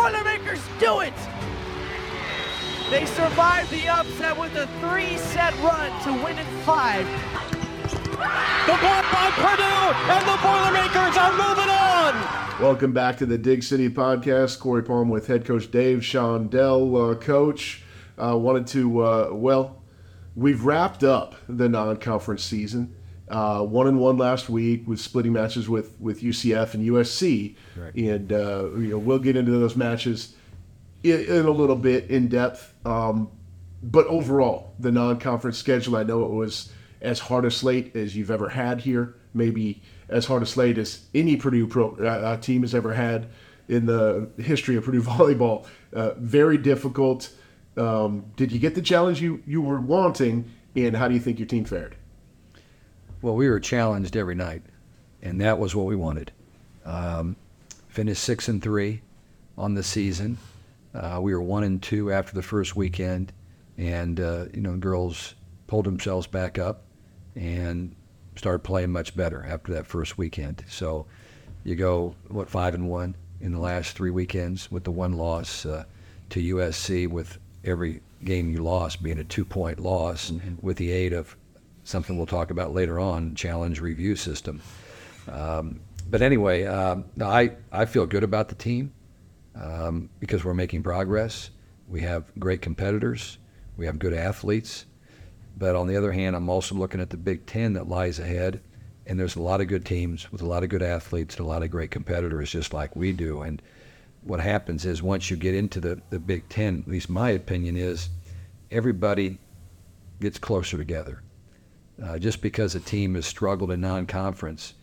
Boilermakers do it! They survived the upset with a 3-set run to win in 5. The block by Purdue, and the Boilermakers are moving on! Welcome back to the Dig City Podcast. Cory Palm with head coach Dave Shondell. Coach, wanted to, we've wrapped up the non-conference season. 1-1 last week with splitting matches with UCF and USC. Correct. And we'll get into those matches in a little bit in depth. But overall, the non-conference schedule, I know it was as hard a slate as you've ever had here, maybe as hard a slate as any Purdue team has ever had in the history of Purdue volleyball. Very difficult. Did you get the challenge you were wanting, and how do you think your team fared? Well, we were challenged every night, and that was what we wanted. Finished 6-3 on the season. We were 1-2 after the first weekend, and girls pulled themselves back up and started playing much better after that first weekend. So, you go 5-1 in the last three weekends with the one loss to USC, with every game you lost being a 2-point loss, mm-hmm. with the aid of something we'll talk about later on, challenge review system. But anyway, I feel good about the team because we're making progress. We have great competitors. We have good athletes. But on the other hand, I'm also looking at the Big Ten that lies ahead, and there's a lot of good teams with a lot of good athletes and a lot of great competitors just like we do. And what happens is once you get into the Big Ten, at least my opinion is, everybody gets closer together. Just because a team has struggled in non-conference,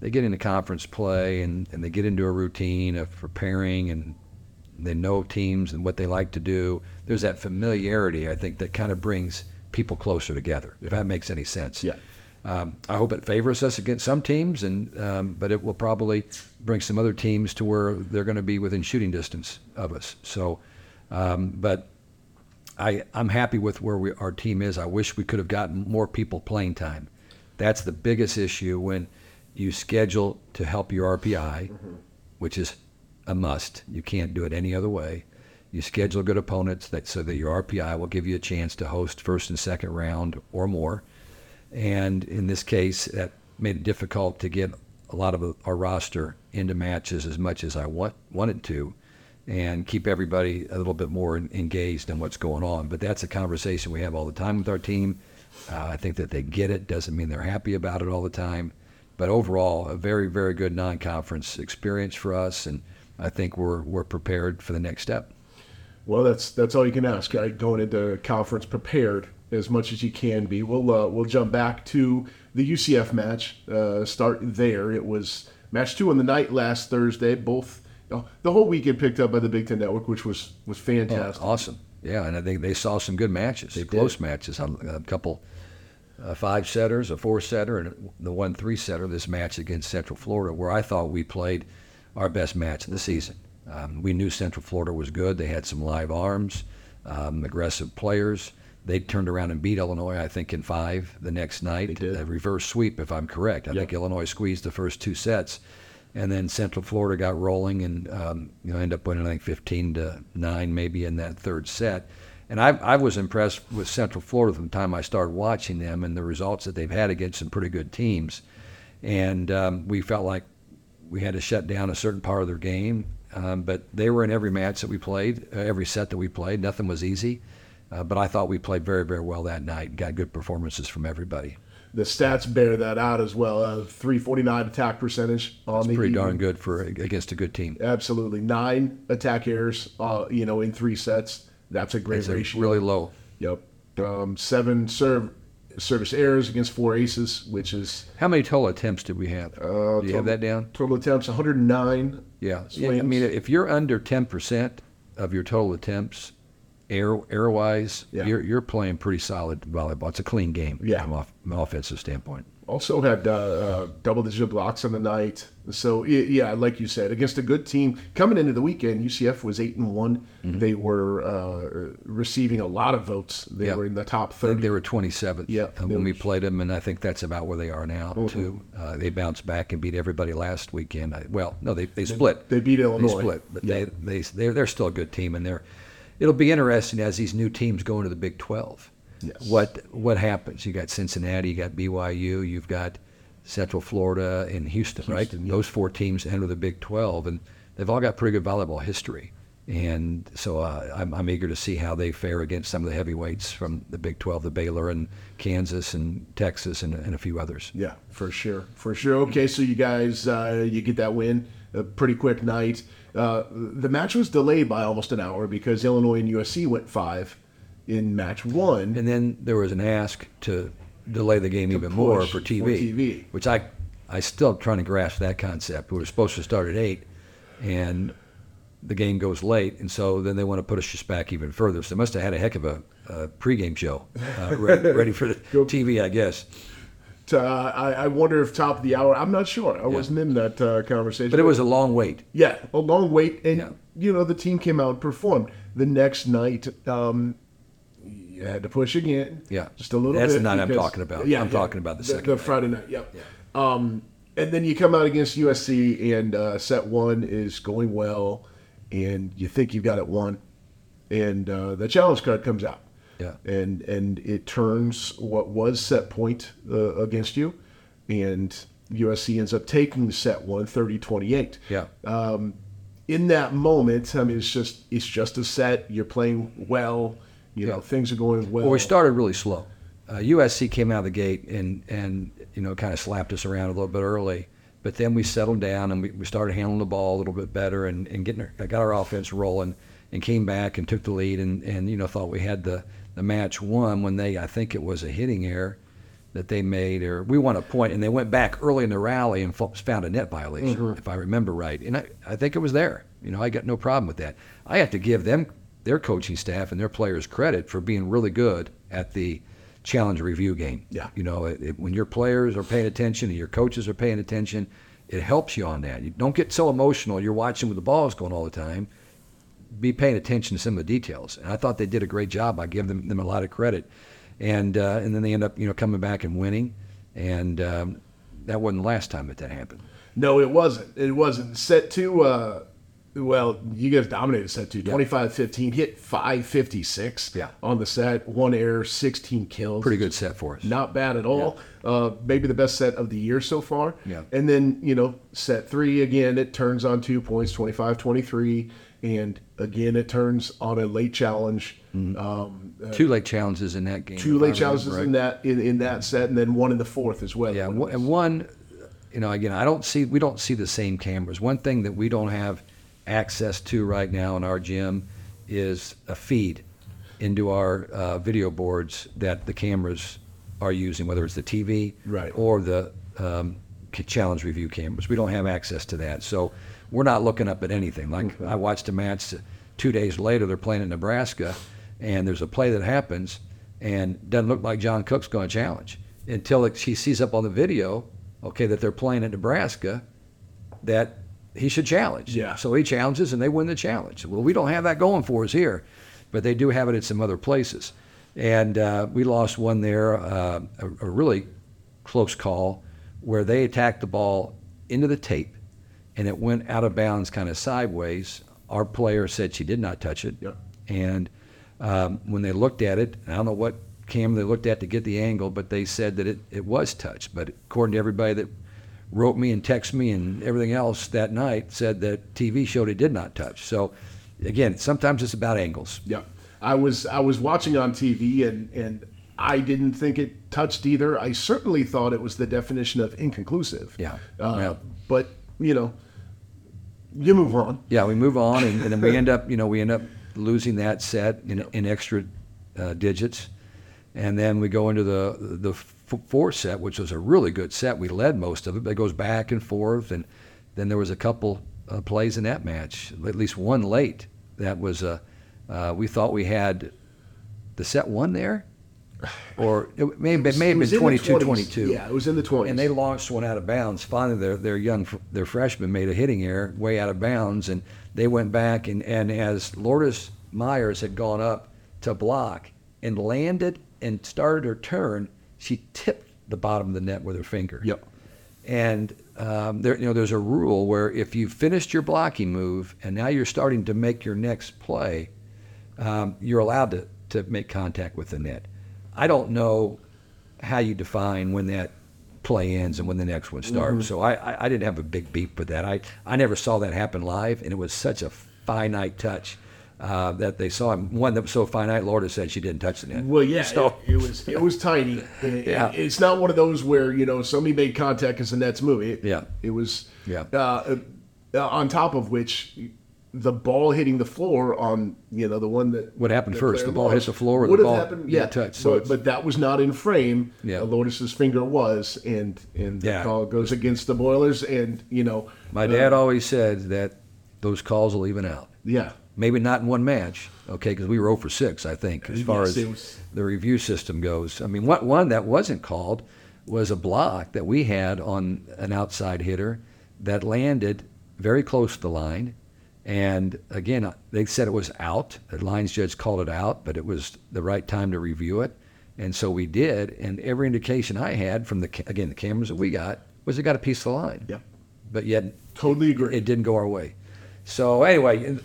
they get into conference play and they get into a routine of preparing, and they know teams and what they like to do. There's that familiarity, I think, that kind of brings people closer together, if that makes any sense. Yeah. I hope it favors us against some teams, and but it will probably bring some other teams to where they're going to be within shooting distance of us. So, but I'm happy with where our team is. I wish we could have gotten more people playing time. That's the biggest issue when you schedule to help your RPI, mm-hmm. which is a must. You can't do it any other way. You schedule good opponents so that your RPI will give you a chance to host first and second round or more. And in this case, that made it difficult to get a lot of our roster into matches as much as I wanted to, and keep everybody a little bit more engaged in what's going on. But that's a conversation we have all the time with our team. I think that they get it. Doesn't mean they're happy about it all the time. But overall, a very, very good non-conference experience for us, and I think we're prepared for the next step. Well, that's all you can ask, right? Going into conference prepared as much as you can be. We'll jump back to the UCF match. Start there. It was match 2 on the night last Thursday. The whole weekend picked up by the Big Ten Network, which was fantastic. Oh, awesome. Yeah, and I think they saw some good matches, close matches. A couple 5-setters, a 4-setter, and the 1-3-setter, this match against Central Florida, where I thought we played our best match of the season. We knew Central Florida was good. They had some live arms, aggressive players. They turned around and beat Illinois, I think, in 5 the next night. They did. A reverse sweep, if I'm correct. I think Illinois squeezed the first 2 sets. And then Central Florida got rolling and ended up winning, I think, 15-9 maybe in that third set. And I was impressed with Central Florida from the time I started watching them and the results that they've had against some pretty good teams. And we felt like we had to shut down a certain part of their game. But they were in every match that we played, every set that we played. Nothing was easy. But I thought we played very, very well that night and got good performances from everybody. The stats bear that out as well. 349 attack percentage on the pretty darn good for against a good team. Absolutely. 9 attack errors, in 3 sets. That's a great ratio. Really low. Yep. 7 service errors against 4 aces, which is... How many total attempts did we have? Do you have that down? Total attempts, 109. Yeah. I mean, if you're under 10% of your total attempts, error-wise, you're playing pretty solid volleyball. It's a clean game from an offensive standpoint. Also had double-digit blocks on the night. So, yeah, like you said, against a good team. Coming into the weekend, UCF was 8-1. Mm-hmm. They were receiving a lot of votes. They were in the top 30. I think they were 27th when we played them, and I think that's about where they are now, too. They bounced back and beat everybody last weekend. They split. They beat Illinois. They split, but they're still a good team, and it'll be interesting as these new teams go into the Big 12. Yes. What happens? You got Cincinnati, you got BYU, you've got Central Florida and Houston, right? Yeah. Those four teams enter the Big 12, and they've all got pretty good volleyball history. And so I'm eager to see how they fare against some of the heavyweights from the Big 12, the Baylor and Kansas and Texas and a few others. Yeah, for sure. Okay, so you guys, you get that win, a pretty quick night. The match was delayed by almost an hour because Illinois and USC went 5. In match one. And then there was an ask to delay the game even more for TV, which I still trying to grasp that concept. We were supposed to start at 8, and the game goes late, and so then they want to push us back even further. So they must have had a heck of a pregame show ready for the TV, I guess. I wonder if top of the hour. I'm not sure. I wasn't in that conversation. But it was a long wait. Yeah, a long wait. And, the team came out and performed. The next night, I had to push again. Yeah. Just a little bit. That's the night I'm talking about. Yeah, I'm talking about the second night. The Friday night, and then you come out against USC, and set one is going well, and you think you've got it won. And the challenge card comes out. Yeah. And it turns what was set point against you, and USC ends up taking set one, 30-28. Yeah. In that moment, I mean, it's just a set. You're playing well. Things are going well. Well, we started really slow. USC came out of the gate and kind of slapped us around a little bit early. But then we settled down and we started handling the ball a little bit better and got our offense rolling and came back and took the lead and thought we had the match won when I think it was a hitting error that they made, or we won a point, and they went back early in the rally and found a net violation, mm-hmm. if I remember right. And I think it was there. I got no problem with that. I have to give their coaching staff and their players credit for being really good at the challenge review game. Yeah. When your players are paying attention and your coaches are paying attention, it helps you on that. You don't get so emotional. You're watching with the balls going all the time. Be paying attention to some of the details. And I thought they did a great job. I give them a lot of credit. And then they end up, coming back and winning. And that wasn't the last time that happened. No, it wasn't. It wasn't. Set two, well, you guys dominated set two, 25-15, hit 556 on the set, one error, 16 kills. Pretty good set for us. Not bad at all. Yeah. Maybe the best set of the year so far. Yeah. And then, set three, again, it turns on 2 points, 25-23. And, again, it turns on a late challenge. Mm-hmm. Two late challenges in that game. Two late challenges in that set, and then one in the fourth as well. Yeah, and one, again, we don't see the same cameras. One thing that we don't have access to right now in our gym is a feed into our video boards that the cameras are using, whether it's the TV or the challenge review cameras. We don't have access to that, so we're not looking up at anything. Like I watched a match 2 days later, they're playing in Nebraska, and there's a play that happens, and doesn't look like John Cook's going to challenge until she sees up on the video, that they're playing in Nebraska, that he should challenge. Yeah. So he challenges, and they win the challenge. Well, we don't have that going for us here, but they do have it at some other places. And we lost one there, a really close call, where they attacked the ball into the tape, and it went out of bounds kind of sideways. Our player said she did not touch it. Yeah. And when they looked at it, I don't know what camera they looked at to get the angle, but they said that it was touched. But according to everybody that wrote me and texted me and everything else that night, said that TV showed it did not touch. So, again, sometimes it's about angles. Yeah. I was watching on TV, and I didn't think it touched either. I certainly thought it was the definition of inconclusive. Yeah. But, you move on. Yeah, we move on, and then we end up losing that set in extra digits. And then we go into the fourth set, which was a really good set. We led most of it, but it goes back and forth. And then there was a couple plays in that match, at least one late. That was we thought we had the set one there, or it may have been 22-22. Yeah, it was in the 20s. And they launched one out of bounds. Finally, their freshman made a hitting error way out of bounds, and they went back, and as Lourdes Myers had gone up to block and landed and started her turn, she tipped the bottom of the net with her finger. Yep. And there's a rule where if you've finished your blocking move and now you're starting to make your next play, you're allowed to make contact with the net. I don't know how you define when that play ends and when the next one starts. Mm-hmm. So I didn't have a big beef with that. I never saw that happen live, and it was such a finite touch that they saw. One that was so finite, Lourdes said she didn't touch the net. Well, yeah, so. it was tiny. It's not one of those where, somebody made contact as the net's moving. On top of which, the ball hitting the floor on, the one that... What happened first? The ball hits the floor or the ball happened, touched? So but that was not in frame. Yeah. Lourdes' finger was, and the call goes against the Boilers, and. My dad always said that those calls will even out. Yeah. Maybe not in one match, okay, because we were 0 for 6, I think, as far as the review system goes. I mean, what one that wasn't called was a block that we had on an outside hitter that landed very close to the line. And again, they said it was out. The lines judge called it out, but it was the right time to review it. And so we did. And every indication I had from the cameras that we got was it got a piece of the line. Yeah. But yet, totally agree. It didn't go our way. So anyway,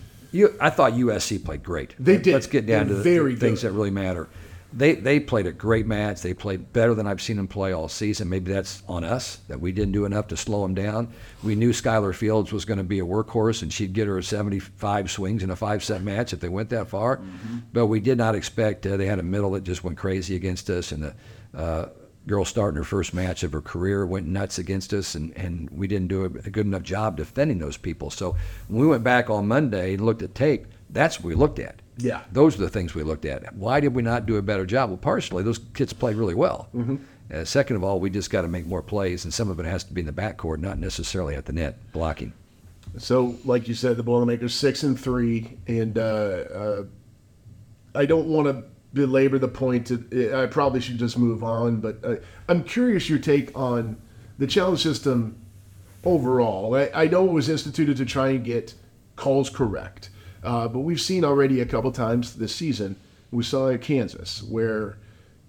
I thought USC played great. They did. Let's get down to the things that really matter. They played a great match. They played better than I've seen them play all season. Maybe that's on us, that we didn't do enough to slow them down. We knew Skylar Fields was going to be a workhorse, and she'd get her 75 swings in a 5-set match if they went that far. Mm-hmm. But we did not expect. They had a middle that just went crazy against us, and the girl starting her first match of her career went nuts against us, and we didn't do a good enough job defending those people. So when we went back on Monday and looked at tape, that's what we looked at. Yeah, those are the things we looked at. Why did we not do a better job? Well, partially, those kids played really well. Mm-hmm. Second of all, we just got to make more plays, and some of it has to be in the backcourt, not necessarily at the net blocking. So, like you said, the Boilermakers 6-3, and I don't want to belabor the point. I probably should just move on, but I'm curious your take on the challenge system overall. I know it was instituted to try and get calls correct. But we've seen already a couple times this season, we saw at Kansas where,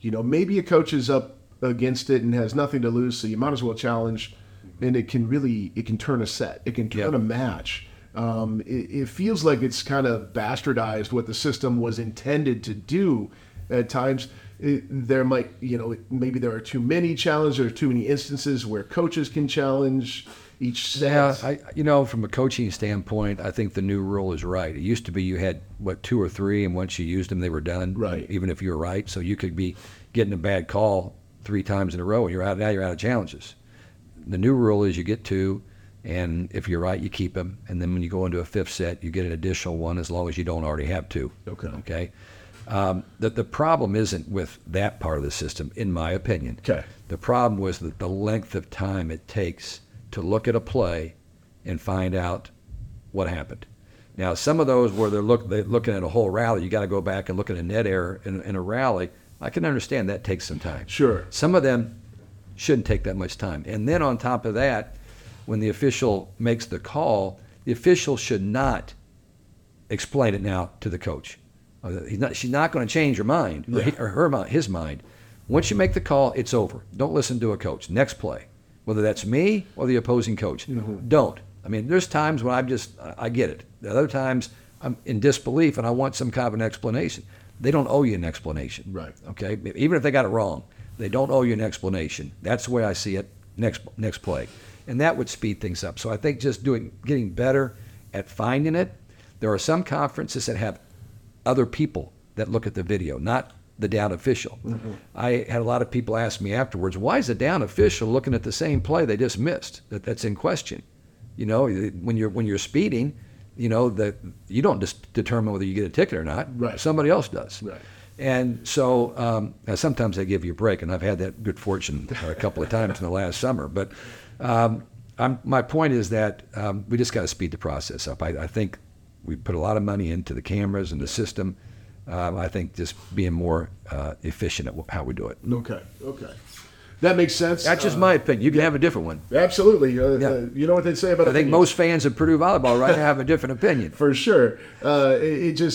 maybe a coach is up against it and has nothing to lose, so you might as well challenge, and it can turn a set. It can turn a match. It feels like it's kind of bastardized what the system was intended to do at times. Maybe there are too many challenges or too many instances where coaches can challenge each set. Yeah, from a coaching standpoint, I think the new rule is right. It used to be you had, 2 or 3, and once you used them, they were done, right? Even if you were right. So you could be getting a bad call 3 times in a row, and you're out of challenges. The new rule is you get 2, and if you're right, you keep them. And then when you go into a 5th set, you get an additional one as long as you don't already have 2. Okay? The problem isn't with that part of the system, in my opinion. Okay. The problem was that the length of time it takes to look at a play and find out what happened. Now, some of those where they're looking at a whole rally, you got to go back and look at a net error in a rally. I can understand that takes some time. Sure. Some of them shouldn't take that much time. And then on top of that, when the official makes the call, the official should not explain it now to the coach. She's not going to change her mind or his mind. Once you make the call, it's over. Don't listen to a coach. Next play, whether that's me or the opposing coach, don't. I mean, there's times when I get it. The other times I'm in disbelief and I want some kind of an explanation. They don't owe you an explanation. Right. Okay. Even if they got it wrong, they don't owe you an explanation. That's the way I see it. Next play, and that would speed things up. So I think just getting better at finding it. There are some conferences that have other people that look at the video, not the down official. Mm-hmm. I had a lot of people ask me afterwards, why is the down official looking at the same play they just missed? That's in question. When you're speeding, you don't just determine whether you get a ticket or not. Right. Somebody else does. Right. And so sometimes they give you a break, and I've had that good fortune a couple of times in the last summer. But my point is that we just got to speed the process up. I think we put a lot of money into the cameras and the system. I think just being more efficient at how we do it. Okay. That makes sense. That's just my opinion. You can have a different one. Absolutely. You know what they say about it. I think most fans of Purdue volleyball right now have a different opinion. For sure. I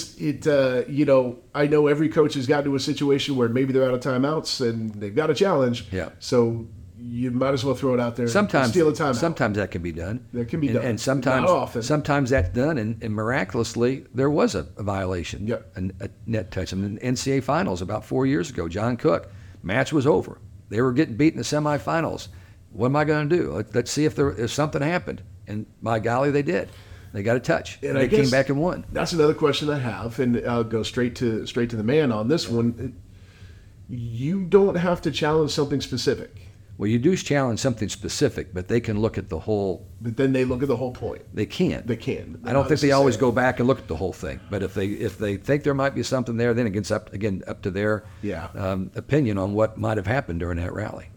know every coach has gotten to a situation where maybe they're out of timeouts and they've got a challenge. Yeah. So you might as well throw it out there and steal a timeout. Sometimes that can be done. And sometimes, not often. Sometimes that's done, and miraculously there was a violation, a net touch. In the NCAA finals about 4 years ago, John Cook, match was over. They were getting beat in the semifinals. What am I going to do? Let's see if something happened. And by golly, they did. They got a touch. And they came back and won. That's another question I have, and I'll go straight to the man on this one. You don't have to challenge something specific. Well, you do challenge something specific, but they can look at the whole. But then they look at the whole point. They can. I don't think they always go back and look at the whole thing. But if they think there might be something there, then it gets up to their opinion on what might have happened during that rally.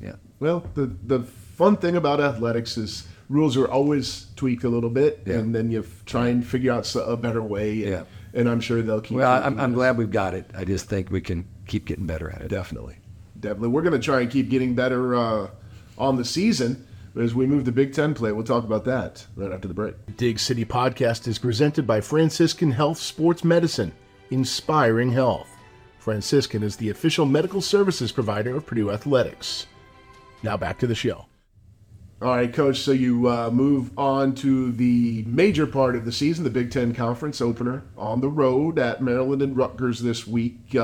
Yeah. Well, the fun thing about athletics is rules are always tweaked a little bit, and then you try and figure out a better way. And I'm sure they'll keep. Well, I'm glad we've got it. I just think we can keep getting better at it. Definitely. We're going to try and keep getting better on the season as we move to Big Ten play. We'll talk about that right after the break. Dig City Podcast is presented by Franciscan Health Sports Medicine, inspiring health. Franciscan is the official medical services provider of Purdue Athletics. Now back to the show. All right, Coach, so you move on to the major part of the season, the Big Ten Conference opener on the road at Maryland and Rutgers this week.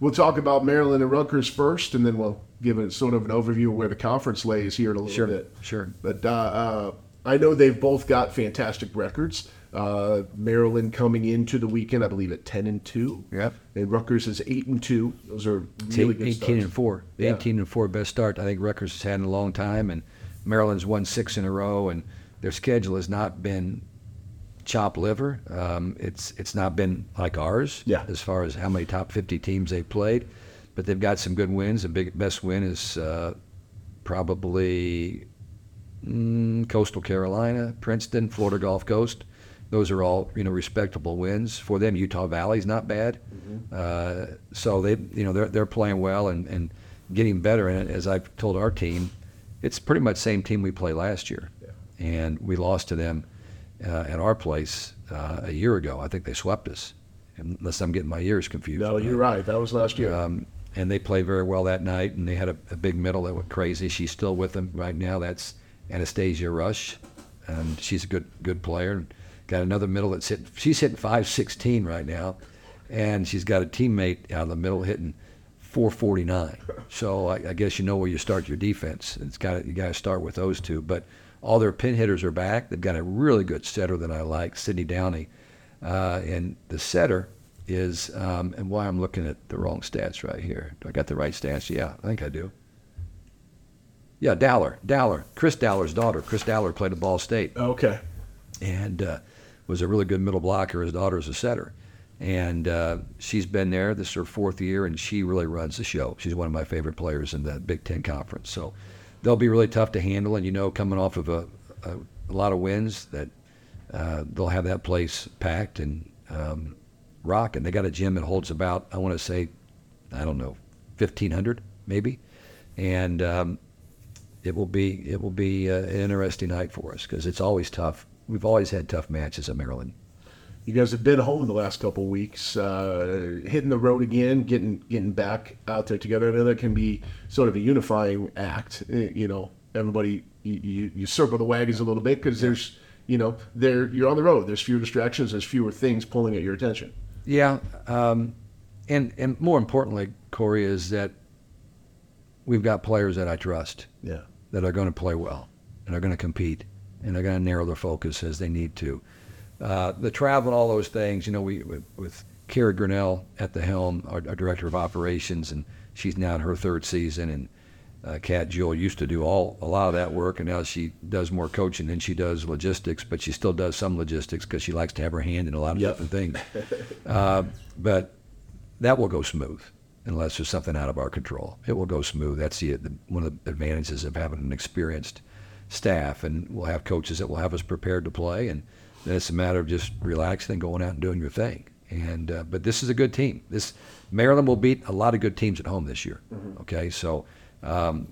We'll talk about Maryland and Rutgers first, and then we'll give it sort of an overview of where the conference lays here in a little bit. Sure. But I know they've both got fantastic records. Maryland coming into the weekend, I believe, at 10-2. Yep. And Rutgers is 8-2. Those are really good starts. 18-4. The 18-4 best start I think Rutgers has had in a long time, and Maryland's won 6 in a row, and their schedule has not been chop liver. It's not been like ours as far as how many top 50 teams they've played, but they've got some good wins. The best win is probably Coastal Carolina, Princeton, Florida Gulf Coast. Those are all respectable wins for them. Utah Valley's not bad. So they they're playing well and getting better in it. As I've told our team, it's pretty much the same team we played last year, and we lost to them at our place a year ago. I think they swept us, unless I'm getting my years confused. No, you're right. That was last year. And they played very well that night, and they had a big middle that went crazy. She's still with them right now. That's Anastasia Rush, and she's a good player. Got another middle that's hitting. She's hitting 5.16 right now, and she's got a teammate out of the middle hitting 4.49. So I guess you know where you start your defense. You got to start with those two, but. All their pin hitters are back. They've got a really good setter that I like, Sydney Downey. And the setter is, and why I'm looking at the wrong stats right here. Do I got the right stats? Yeah, I think I do. Yeah, Dowler. Chris Dowler's daughter. Chris Dowler played at Ball State. Okay. And was a really good middle blocker. His daughter's a setter. And she's been there. This is her fourth year, and she really runs the show. She's one of my favorite players in the Big Ten Conference. So they'll be really tough to handle, and coming off of a lot of wins, that they'll have that place packed and rocking. They got a gym that holds about, I want to say, 1,500 maybe, and it will be an interesting night for us because it's always tough. We've always had tough matches at Maryland. You guys have been home the last couple of weeks, hitting the road again, getting back out there together. I know that can be sort of a unifying act. Everybody, you circle the wagons a little bit because there's, you're on the road. There's fewer distractions. There's fewer things pulling at your attention. Yeah, and more importantly, Corey, is that we've got players that I trust. Yeah. That are going to play well and are going to compete and are going to narrow their focus as they need to. The travel and all those things, with Kara Grinnell at the helm, our director of operations, and she's now in her third season, and Kat Jewell used to do a lot of that work, and now she does more coaching than she does logistics, but she still does some logistics because she likes to have her hand in a lot of different things. But that will go smooth unless there's something out of our control. It will go smooth. That's one of the advantages of having an experienced staff, and we'll have coaches that will have us prepared to play, and then it's a matter of just relaxing and going out and doing your thing. And but this is a good team. This Maryland will beat a lot of good teams at home this year. Mm-hmm. Okay, so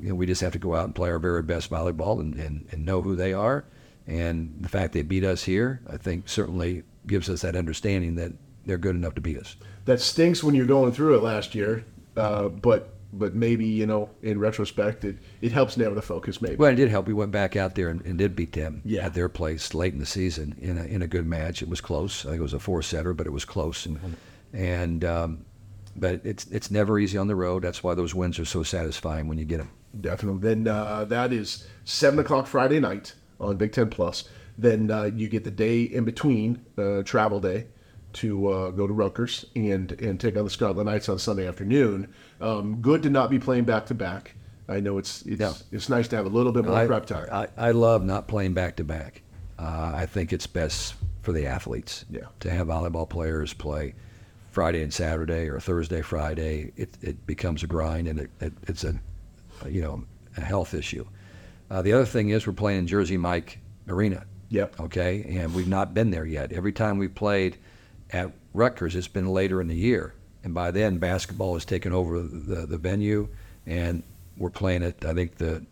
we just have to go out and play our very best volleyball and know who they are. And the fact they beat us here, I think, certainly gives us that understanding that they're good enough to beat us. That stinks when you're going through it last year, but maybe, in retrospect, it helps narrow the focus maybe. Well, it did help. We went back out there and did beat them at their place late in the season in a good match. It was close. I think it was a four-setter, but it was close. But it's never easy on the road. That's why those wins are so satisfying when you get them. Definitely. Then that is 7 o'clock Friday night on Big Ten Plus. Then you get the day in between, travel day, to go to Rutgers and take on the Scarlet Knights on Sunday afternoon. Good to not be playing back-to-back. I know it's nice to have a little bit more prep time. I love not playing back-to-back. I think it's best for the athletes to have volleyball players play Friday and Saturday or Thursday, Friday. It becomes a grind, and it's a health issue. The other thing is we're playing in Jersey Mike Arena. Yep. Okay, and we've not been there yet. Every time we played at Rutgers, it's been later in the year, and by then basketball has taken over the venue, and we're playing at the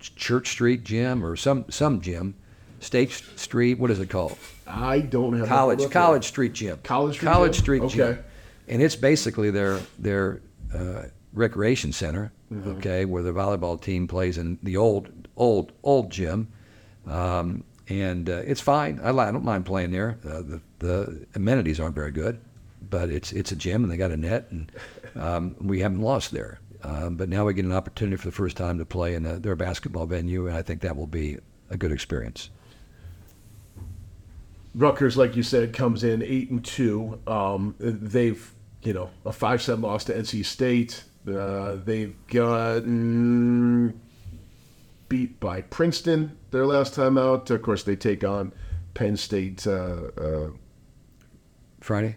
Church Street gym or some gym, State Street. What is it called? I don't have College Street Gym. College Street Gym. And it's basically their recreation center. Mm-hmm. Okay, where the volleyball team plays in the old gym. And it's fine. I don't mind playing there. The amenities aren't very good, but it's a gym and they got a net, and we haven't lost there. But now we get an opportunity for the first time to play in their basketball venue, and I think that will be a good experience. Rutgers, like you said, comes in 8-2. They've a 5-7 loss to NC State. They've gotten beat by Princeton their last time out. Of course, they take on Penn State Friday?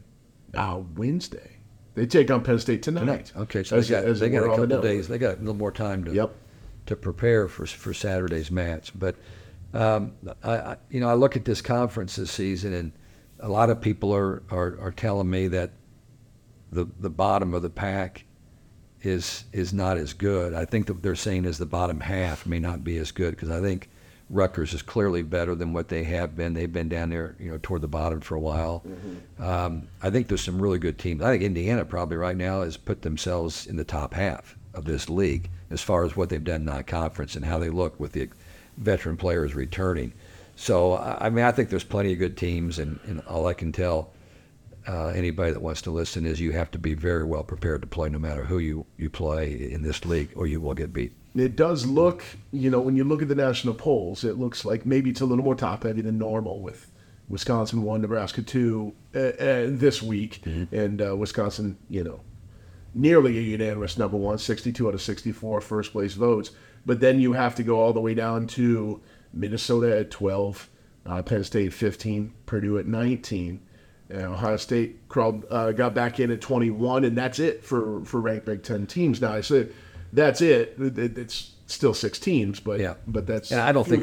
Wednesday. They take on Penn State tonight. Okay, so they got a couple days. They got a little more time to prepare for Saturday's match. But I look at this conference this season, and a lot of people are telling me that the bottom of the pack is not as good. I think that they're saying is the bottom half may not be as good, because I think Rutgers is clearly better than what they have been. They've been down there, toward the bottom for a while. Mm-hmm. I think there's some really good teams. I think Indiana probably right now has put themselves in the top half of this league as far as what they've done non-conference and how they look with the veteran players returning. So, I think there's plenty of good teams, and all I can tell anybody that wants to listen is you have to be very well prepared to play no matter who you play in this league, or you will get beat. It does look, when you look at the national polls, it looks like maybe it's a little more top-heavy than normal, with Wisconsin 1, Nebraska 2 this week, mm-hmm. and Wisconsin, nearly a unanimous number one, 62 out of 64 first-place votes. But then you have to go all the way down to Minnesota at 12, Penn State at 15, Purdue at 19. Ohio State got back in at 21, and that's it for ranked Big Ten teams. Now I said, that's it. It's still 6 teams, but that's. And I don't think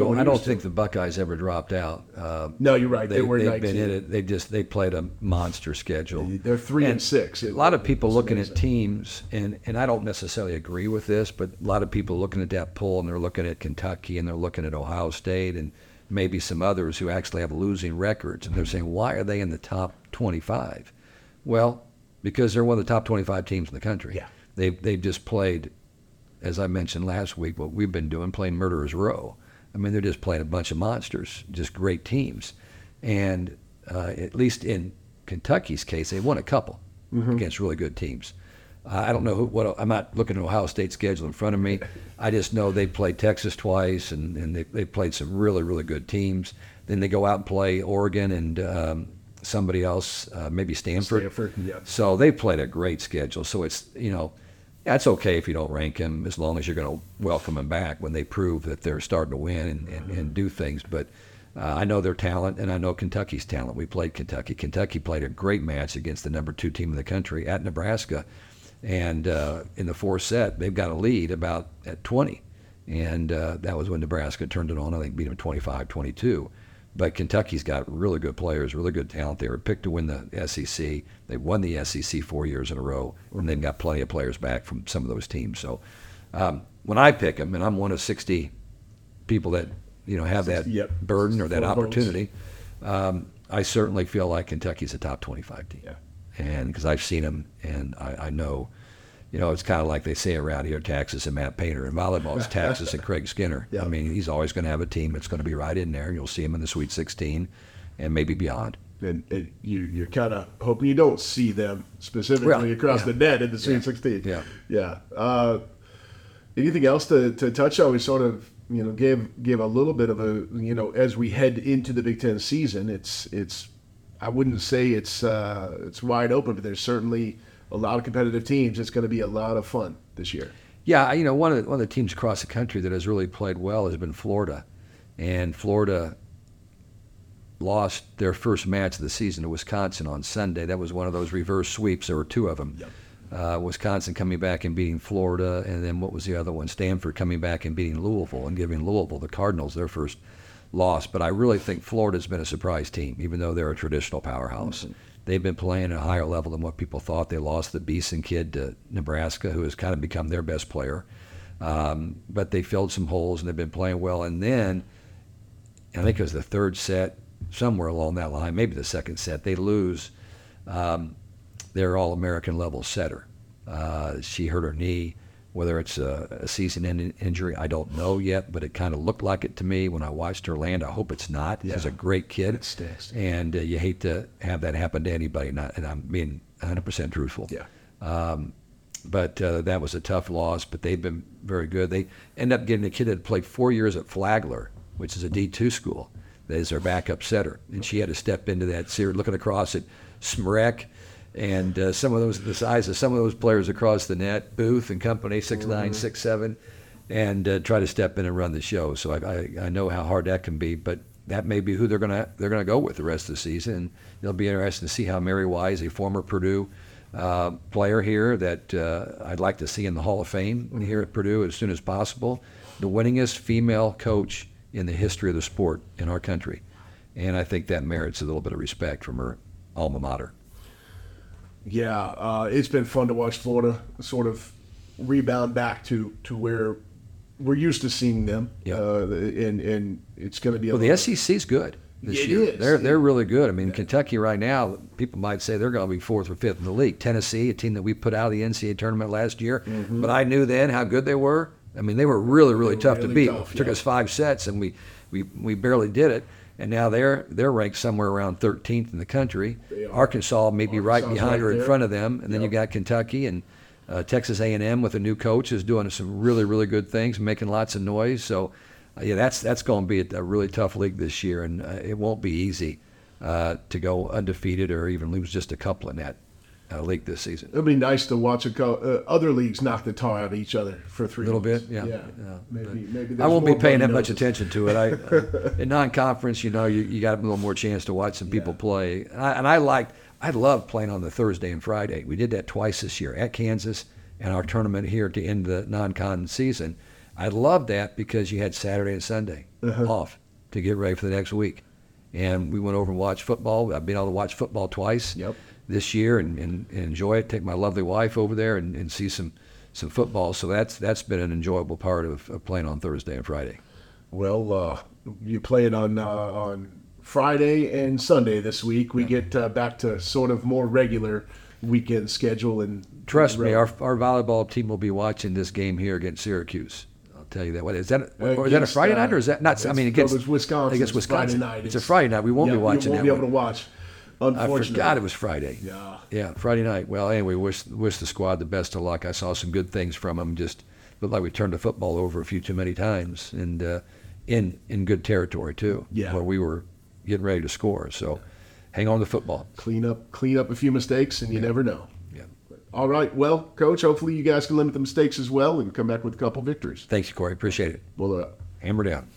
the Buckeyes ever dropped out. No, you're right. They were 19. Been in it. They played a monster schedule. They're 3-6. A lot of people looking at teams, and I don't necessarily agree with this, but a lot of people looking at that poll, and they're looking at Kentucky, and they're looking at Ohio State, and maybe some others who actually have losing records, and they're saying, why are they in the top 25? Well, because they're one of the top 25 teams in the country. Yeah. They've just played, as I mentioned last week, what we've been doing, playing Murderer's Row. I mean, they're just playing a bunch of monsters, just great teams. And at least in Kentucky's case, they won a couple mm-hmm. against really good teams. I don't know I'm not looking at Ohio State's schedule in front of me. I just know they played Texas twice, and they played some really, really good teams. Then they go out and play Oregon and somebody else, maybe Stanford. So they played a great schedule. So it's, that's okay if you don't rank them, as long as you're going to welcome them back when they prove that they're starting to win and do things. But I know their talent, and I know Kentucky's talent. We played Kentucky. Kentucky played a great match against the number 2 team in the country at Nebraska. And in the 4th set, they've got a lead about at 20. And that was when Nebraska turned it on. I think beat them 25-22. But Kentucky's got really good players, really good talent. They were picked to win the SEC. They won the SEC 4 years in a row, and they've got plenty of players back from some of those teams. So when I pick them, and I'm one of 60 people that have that burden or that opportunity, I certainly feel like Kentucky's a top 25 team. Yeah. And because I've seen them, and I know, it's kind of like they say around here, Texas and Matt Painter. In volleyball, it's Texas and Craig Skinner. Yeah. I mean, he's always going to have a team that's going to be right in there. You'll see him in the Sweet 16 and maybe beyond. And you're kind of hoping you don't see them specifically across the net in the Sweet 16. Yeah. Yeah. Anything else to touch on? We sort of gave a little bit of a, as we head into the Big Ten season, it's I wouldn't say it's wide open, but there's certainly a lot of competitive teams. It's going to be a lot of fun this year. Yeah, one of the teams across the country that has really played well has been Florida, and Florida lost their first match of the season to Wisconsin on Sunday. That was one of those reverse sweeps. There were two of them. Yep. Wisconsin coming back and beating Florida, and then what was the other one? Stanford coming back and beating Louisville and giving Louisville, the Cardinals, their first loss. But I really think Florida's been a surprise team, even though they're a traditional powerhouse. Mm-hmm. They've been playing at a higher level than what people thought. They lost the Beeson kid to Nebraska, who has kind of become their best player. But they filled some holes, and they've been playing well. And then, I think it was the third set, somewhere along that line, maybe the second set, they lose their All-American level setter. She hurt her knee. Whether it's a season-ending injury, I don't know yet, but it kind of looked like it to me when I watched her land. I hope it's not. Yeah. She's a great kid. It stinks. And you hate to have that happen to anybody, and I'm being 100% truthful. Yeah. But that was a tough loss, but they've been very good. They end up getting a kid that played 4 years at Flagler, which is a D2 school, that is their backup setter. And she had to step into that series, looking across at Smrek, and some of those, the size of some of those players across the net, Booth and company, 6'9", 6'7", and try to step in and run the show. So I know how hard that can be, but that may be who they're gonna go with the rest of the season. And it'll be interesting to see how Mary Wise, a former Purdue player here that I'd like to see in the Hall of Fame here at Purdue as soon as possible, the winningest female coach in the history of the sport in our country. And I think that merits a little bit of respect from her alma mater. Yeah, it's been fun to watch Florida sort of rebound back to where we're used to seeing them. Yep. And it's going to be. The SEC's good this year. It is. They're really good. I mean, Kentucky right now, people might say they're going to be fourth or fifth in the league. Tennessee, a team that we put out of the NCAA tournament last year, but I knew then how good they were. I mean, they were really, really tough to beat. It took us 5 sets, and we barely did it. And now they're ranked somewhere around 13th in the country. Arkansas may be right behind or in front of them. And then you've got Kentucky and Texas A&M with a new coach is doing some really, really good things, making lots of noise. So, that's going to be a really tough league this year. And it won't be easy to go undefeated or even lose just a couple in that league this season. It'll be nice to watch other leagues knock the tar out of each other for 3 weeks. A little bit. Maybe I won't be paying that much attention to it. In non-conference, you got a little more chance to watch some people play. I love playing on the Thursday and Friday. We did that twice this year at Kansas and our tournament here to end the non-con season. I loved that because you had Saturday and Sunday off to get ready for the next week. And we went over and watched football. I've been able to watch football twice. Yep. This year and enjoy it, take my lovely wife over there and see some football. So that's been an enjoyable part of playing on Thursday and Friday. Well, you play it on Friday and Sunday this week. We get back to sort of more regular weekend schedule. And trust me, our volleyball team will be watching this game here against Syracuse. Tell you that. What is that? Or is that a Friday night, or is that not? I mean, against Wisconsin. Friday night. It's a Friday night. We won't be watching. We won't be able to watch. Unfortunately. I forgot it was Friday. Yeah, Friday night. Well, anyway, wish the squad the best of luck. I saw some good things from them. Just looked like we turned the football over a few too many times, and in good territory too. Yeah, where we were getting ready to score. So, hang on to football. Clean up a few mistakes, and you never know. Yeah. All right. Well, Coach, hopefully you guys can limit the mistakes as well and come back with a couple victories. Thanks, Corey. Appreciate it. We'll hammer down.